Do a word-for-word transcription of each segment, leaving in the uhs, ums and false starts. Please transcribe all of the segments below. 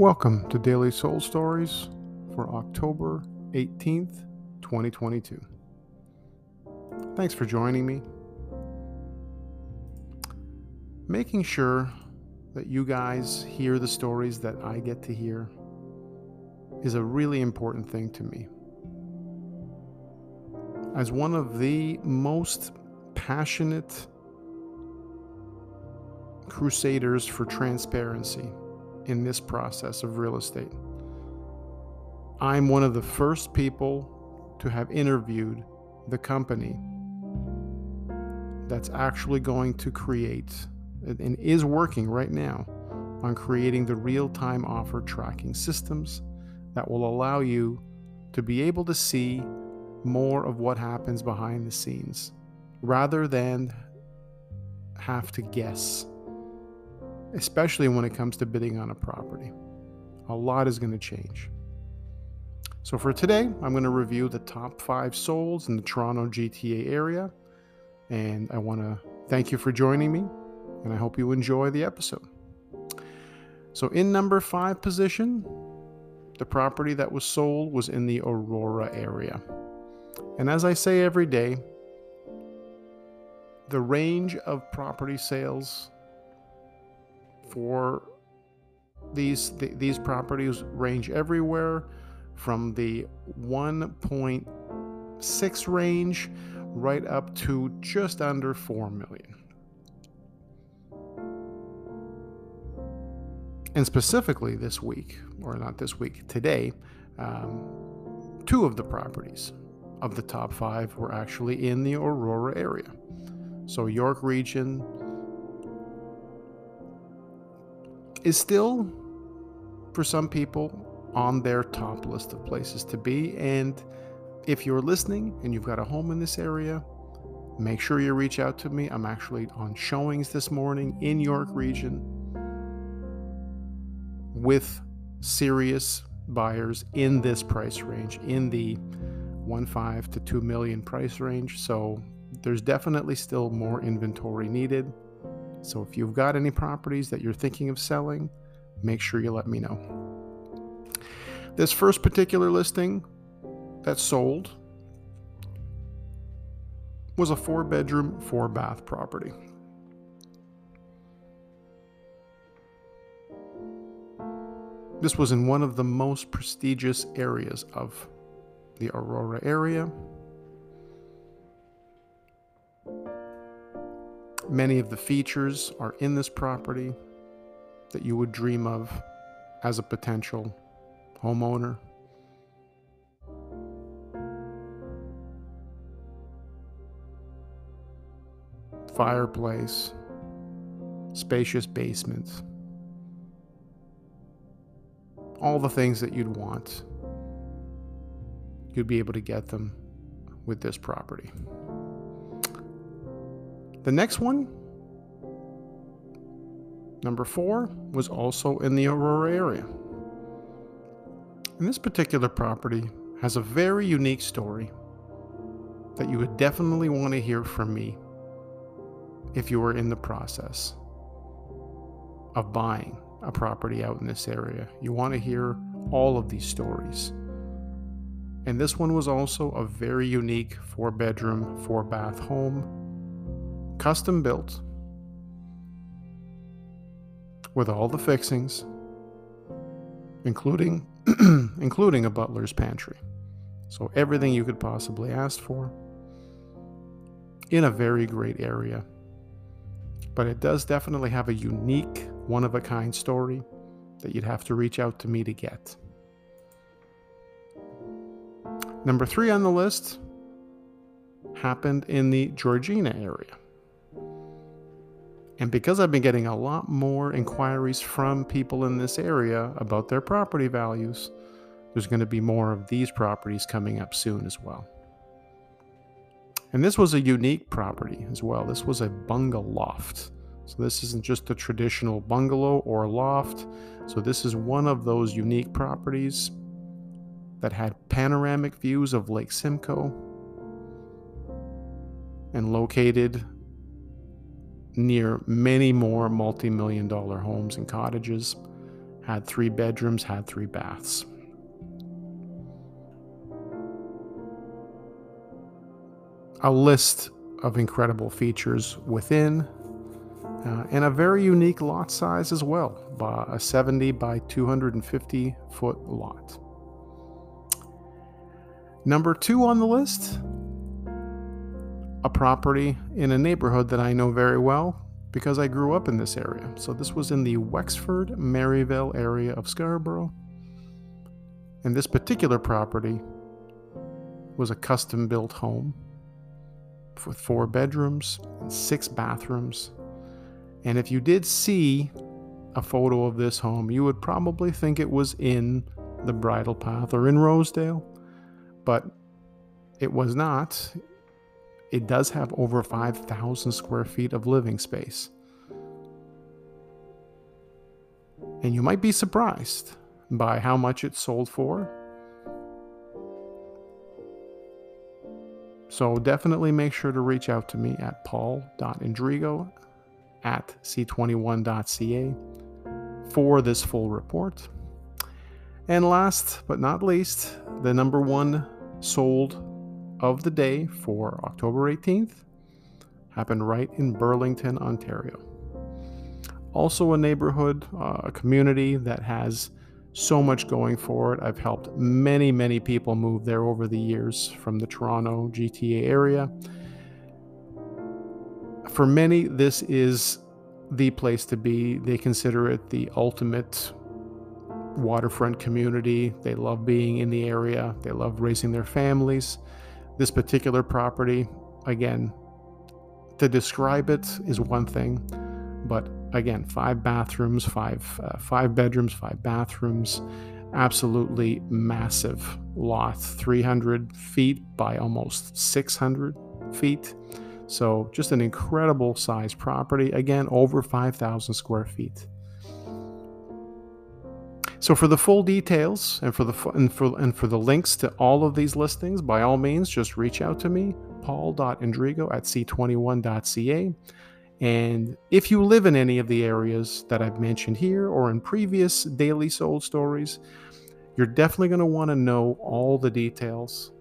Welcome to Daily Soul Stories for October eighteenth, twenty twenty-two. Thanks for joining me. Making sure that you guys hear the stories that I get to hear is a really important thing to me. As one of the most passionate crusaders for transparency in this process of real estate, I'm one of the first people to have interviewed the company that's actually going to create and is working right now on creating the real-time offer tracking systems that will allow you to be able to see more of what happens behind the scenes rather than have to guess, especially when it comes to bidding on a property. A lot is going to change. So for today, I'm going to review the top five souls in the Toronto G T A area. And I want to thank you for joining me, and I hope you enjoy the episode. So in number five position, the property that was sold was in the Aurora area. And as I say every day, the range of property sales for these th- these properties range everywhere from the one point six range right up to just under four million. And specifically this week, or not this week, today, um, two of the properties of the top five were actually in the Aurora area. So York Region is still, for some people, on their top list of places to be. And if you're listening and you've got a home in this area, make sure you reach out to me. I'm actually on showings this morning in York Region with serious buyers in this price range, in the one point five to two million price range. So there's definitely still more inventory needed. So if you've got any properties that you're thinking of selling, make sure you let me know. This first particular listing that sold was a four-bedroom, four-bath property. This was in one of the most prestigious areas of the Aurora area. Many of the features are in this property that you would dream of as a potential homeowner. Fireplace, spacious basement, all the things that you'd want, you'd be able to get them with this property. The next one, number four, was also in the Aurora area. And this particular property has a very unique story that you would definitely want to hear from me if you were in the process of buying a property out in this area. You want to hear all of these stories. And this one was also a very unique four-bedroom, four-bath home, custom built with all the fixings, including including a butler's pantry. So everything you could possibly ask for in a very great area. But it does definitely have a unique, one-of-a-kind story that you'd have to reach out to me to get. Number three on the list happened in the Georgina area. And because I've been getting a lot more inquiries from people in this area about their property values, there's going to be more of these properties coming up soon as well. And this was a unique property as well. This was a bungalow loft. So this isn't just a traditional bungalow or loft. So this is one of those unique properties that had panoramic views of Lake Simcoe and located near many more multi-million dollar homes and cottages, had three bedrooms, had three baths. A list of incredible features within, uh, and a very unique lot size as well, by a seventy by two hundred fifty foot lot. Number two on the list, a property in a neighborhood that I know very well because I grew up in this area. So this was in the Wexford Maryvale area of Scarborough. And this particular property was a custom built home with four bedrooms and six bathrooms. And if you did see a photo of this home, you would probably think it was in the Bridal Path or in Rosedale, but it was not. It does have over five thousand square feet of living space. And you might be surprised by how much it sold for. So definitely make sure to reach out to me at paul dot indrigo at c twenty-one dot c a for this full report. And last but not least, the number one sold of the day for October eighteenth happened right in Burlington, Ontario. Also a neighborhood, uh, a community that has so much going for it. I've helped many, many people move there over the years from the Toronto G T A area. For many, this is the place to be. They consider it the ultimate waterfront community. They love being in the area. They love raising their families. This particular property, again, to describe it is one thing, but again, five bathrooms, five uh, five bedrooms, five bathrooms, absolutely massive lot, three hundred feet by almost six hundred feet. So just an incredible size property, again, over five thousand square feet. So for the full details and for the and for and for the links to all of these listings, by all means, just reach out to me, paul dot indrigo at c twenty-one dot c a. And if you live in any of the areas that I've mentioned here or in previous Daily Soul Stories, you're definitely going to want to know all the details.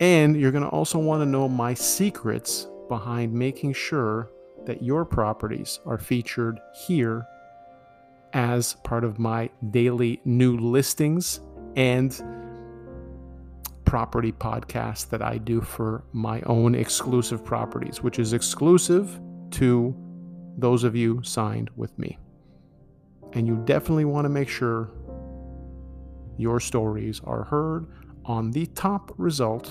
And you're going to also want to know my secrets behind making sure that your properties are featured here as part of my daily new listings and property podcast that I do for my own exclusive properties, which is exclusive to those of you signed with me. And you definitely want to make sure your stories are heard on the top result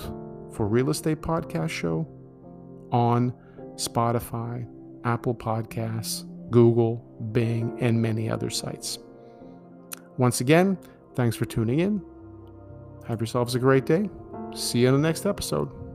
for Real Estate Podcast Show on Spotify, Apple Podcasts, Google, Bing, and many other sites. Once again, thanks for tuning in. Have yourselves a great day. See you in the next episode.